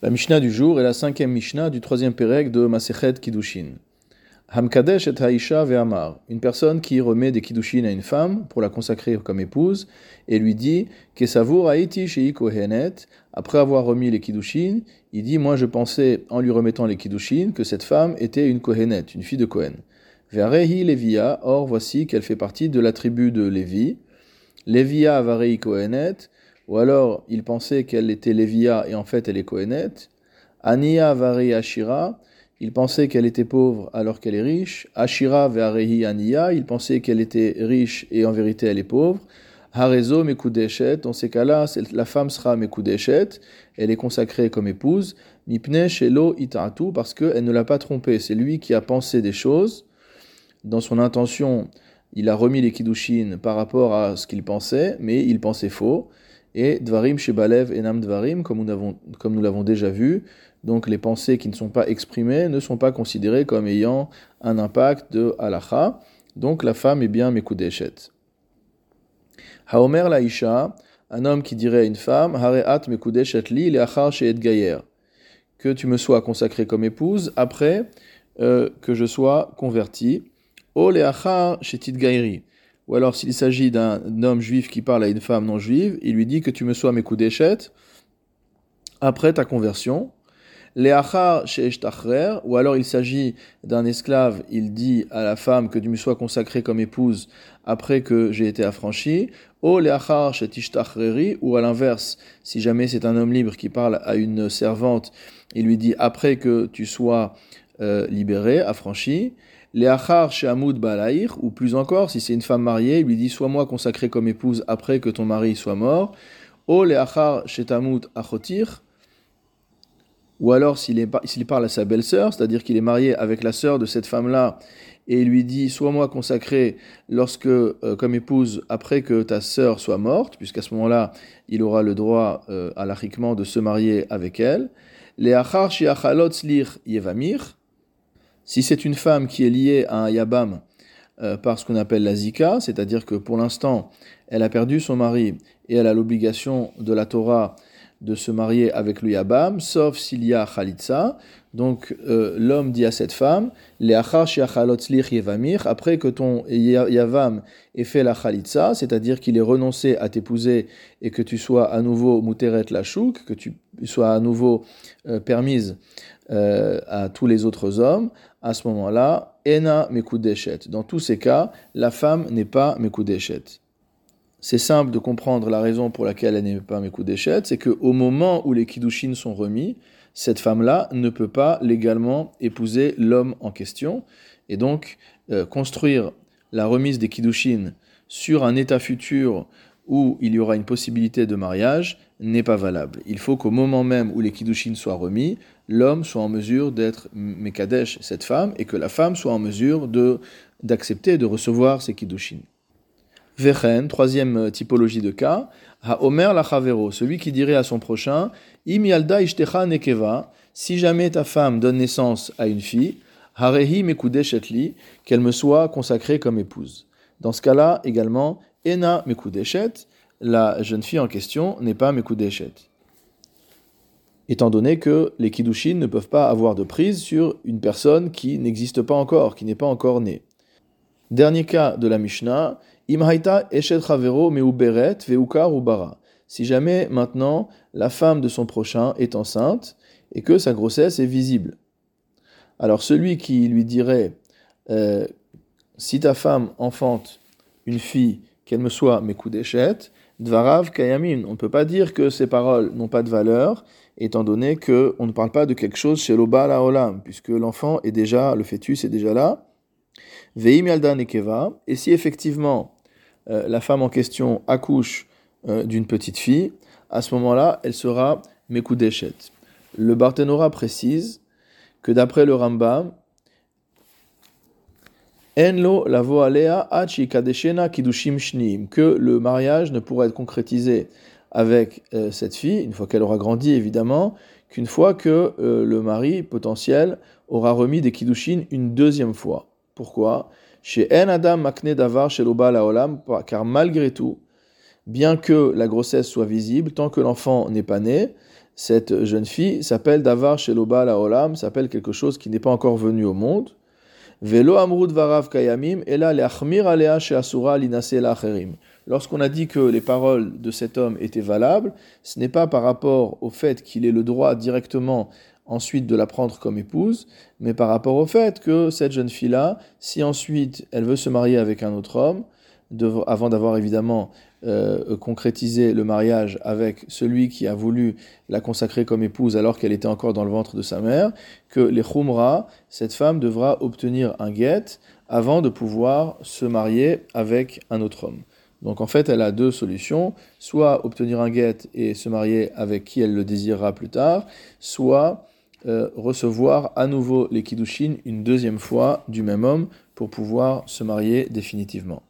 La Mishnah du jour est la cinquième Mishnah du troisième Perek de Masechet Kiddushin. Hamkadesh et Haïsha ve'amar. Une personne qui remet des kidouchines à une femme pour la consacrer comme épouse et lui dit Kesavour haïti shei Kohenet. Après avoir remis les kidouchines, il dit moi je pensais en lui remettant les kidouchines que cette femme était une Kohenet, une fille de Kohen. Ve'arehi Leviyah. Or voici qu'elle fait partie de la tribu de Lévi. Leviyah avarei Kohenet. Ou alors, il pensait qu'elle était Leviyah et en fait elle est Kohenet. Aniya varehi Ashira, il pensait qu'elle était pauvre alors qu'elle est riche. Ashira varehi Aniya, il pensait qu'elle était riche et en vérité elle est pauvre. Harezo mekudeshet, dans ces cas-là, la femme sera mekudeshet, elle est consacrée comme épouse. Mipne shelo ita'atu, parce qu'elle ne l'a pas trompé, c'est lui qui a pensé des choses. Dans son intention, il a remis les kidouchines par rapport à ce qu'il pensait, mais il pensait faux. Et dvarim shebalev enam dvarim, comme nous l'avons déjà vu, donc les pensées qui ne sont pas exprimées ne sont pas considérées comme ayant un impact de halacha, donc la femme est bien mekudeshet. Haomer laisha, un homme qui dirait à une femme, hareat mekudeshet li leachar sheet gayer, que tu me sois consacré comme épouse après que je sois converti, o leachar shetit gayeri. Ou alors, s'il s'agit d'un homme juif qui parle à une femme non juive, il lui dit que tu me sois mekudeshet après ta conversion. Leachar she'eshtachrer. Ou alors, il s'agit d'un esclave, il dit à la femme que tu me sois consacré comme épouse après que j'ai été affranchi. O leachar she'tishtachreri. Ou à l'inverse, si jamais c'est un homme libre qui parle à une servante, il lui dit après que tu sois libéré, affranchi. Leachar she'amud balaïr, ou plus encore, si c'est une femme mariée, il lui dit sois-moi consacrée comme épouse après que ton mari soit mort. O leachar she'tamut achotir, ou alors s'il parle à sa belle-sœur, c'est-à-dire qu'il est marié avec la sœur de cette femme-là, et il lui dit sois-moi consacrée comme épouse après que ta sœur soit morte, puisqu'à ce moment-là, il aura le droit halachiquement de se marier avec elle. Leachar she'achalot tzlir yevamir. Si c'est une femme qui est liée à un yabam par ce qu'on appelle la zika, c'est-à-dire que pour l'instant, elle a perdu son mari et elle a l'obligation de la Torah de se marier avec le yabam, sauf s'il y a khalitsa. Donc l'homme dit à cette femme, leachar she'achalot tzlir yevamir, après que ton yavam ait fait la khalitsa, c'est-à-dire qu'il ait renoncé à t'épouser et que tu sois à nouveau muteret la chouk, que tu sois à nouveau permise à tous les autres hommes, à ce moment-là, ena mekudeshet. Dans tous ces cas, la femme n'est pas mekudeshet. C'est simple de comprendre la raison pour laquelle elle n'est pas mekudeshet, c'est qu'au moment où les kidushin sont remis, cette femme-là ne peut pas légalement épouser l'homme en question, et donc construire la remise des kidushin sur un état futur où il y aura une possibilité de mariage n'est pas valable. Il faut qu'au moment même où les kidushin soient remis, l'homme soit en mesure d'être mekadesh cette femme et que la femme soit en mesure d'accepter et de recevoir ces kidushin. Vechen, troisième typologie de cas, haomer lachavero, celui qui dirait à son prochain, im yalda ishtecha nekeva, si jamais ta femme donne naissance à une fille, harehi mekudeshet li, qu'elle me soit consacrée comme épouse. Dans ce cas-là également, ena mekudeshet, la jeune fille en question n'est pas mekudeshet, étant donné que les kiddushin ne peuvent pas avoir de prise sur une personne qui n'existe pas encore, qui n'est pas encore née. Dernier cas de la Mishnah, imhaita eshet chavero meuberet veukar ubara. Si jamais maintenant la femme de son prochain est enceinte et que sa grossesse est visible, alors celui qui lui dirait si ta femme enfante une fille, qu'elle me soit mekudeshet, dvarav kayamin. On ne peut pas dire que ces paroles n'ont pas de valeur, étant donné qu'on ne parle pas de quelque chose Shelobala Olam, puisque l'enfant est déjà, le fœtus est déjà là. Veim yalda nekeva. Et si effectivement la femme en question accouche d'une petite fille, à ce moment-là, elle sera mekudeshet. Le Barthénora précise que d'après le Rambam, Enlo lavo alea achi kadeshena kidushim shniim, que le mariage ne pourra être concrétisé avec cette fille, une fois qu'elle aura grandi évidemment, qu'une fois que le mari potentiel aura remis des kiddushin une deuxième fois. Pourquoi ? Chez en adam makne davar Shelobala Olam, car malgré tout, bien que la grossesse soit visible, tant que l'enfant n'est pas né, cette jeune fille s'appelle Davar Shelobala Olam, s'appelle quelque chose qui n'est pas encore venu au monde. Lorsqu'on a dit que les paroles de cet homme étaient valables, ce n'est pas par rapport au fait qu'il ait le droit directement ensuite de la prendre comme épouse, mais par rapport au fait que cette jeune fille-là, si ensuite elle veut se marier avec un autre homme, avant d'avoir évidemment concrétisé le mariage avec celui qui a voulu la consacrer comme épouse alors qu'elle était encore dans le ventre de sa mère, que les chumra, cette femme devra obtenir un guet avant de pouvoir se marier avec un autre homme. Donc en fait, elle a deux solutions, soit obtenir un guet et se marier avec qui elle le désirera plus tard, soit recevoir à nouveau les kidouchines une deuxième fois du même homme pour pouvoir se marier définitivement.